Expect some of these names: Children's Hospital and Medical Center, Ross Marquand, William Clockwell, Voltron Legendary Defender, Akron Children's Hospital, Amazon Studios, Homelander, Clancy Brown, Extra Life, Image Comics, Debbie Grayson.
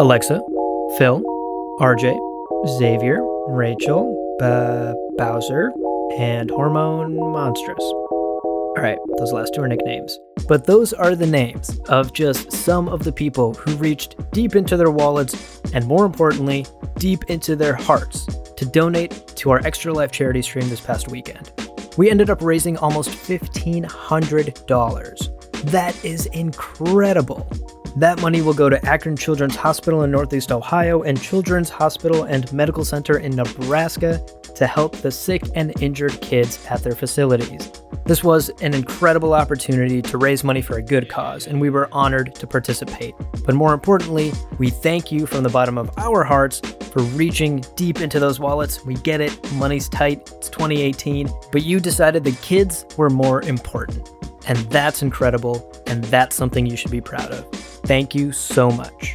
Alexa, Phil, RJ, Xavier, Rachel, Bowser, and Hormone Monstrous. All right, those last two are nicknames. But those are the names of just some of the people who reached deep into their wallets and, more importantly, deep into their hearts to donate to our Extra Life charity stream this past weekend. We ended up raising almost $1,500. That is incredible. That money will go to Akron Children's Hospital in Northeast Ohio and Children's Hospital and Medical Center in Nebraska to help the sick and injured kids at their facilities. This was an incredible opportunity to raise money for a good cause, and we were honored to participate. But more importantly, we thank you from the bottom of our hearts for reaching deep into those wallets. We get it, money's tight, it's 2018, but you decided the kids were more important. And that's incredible, and that's something you should be proud of. Thank you so much.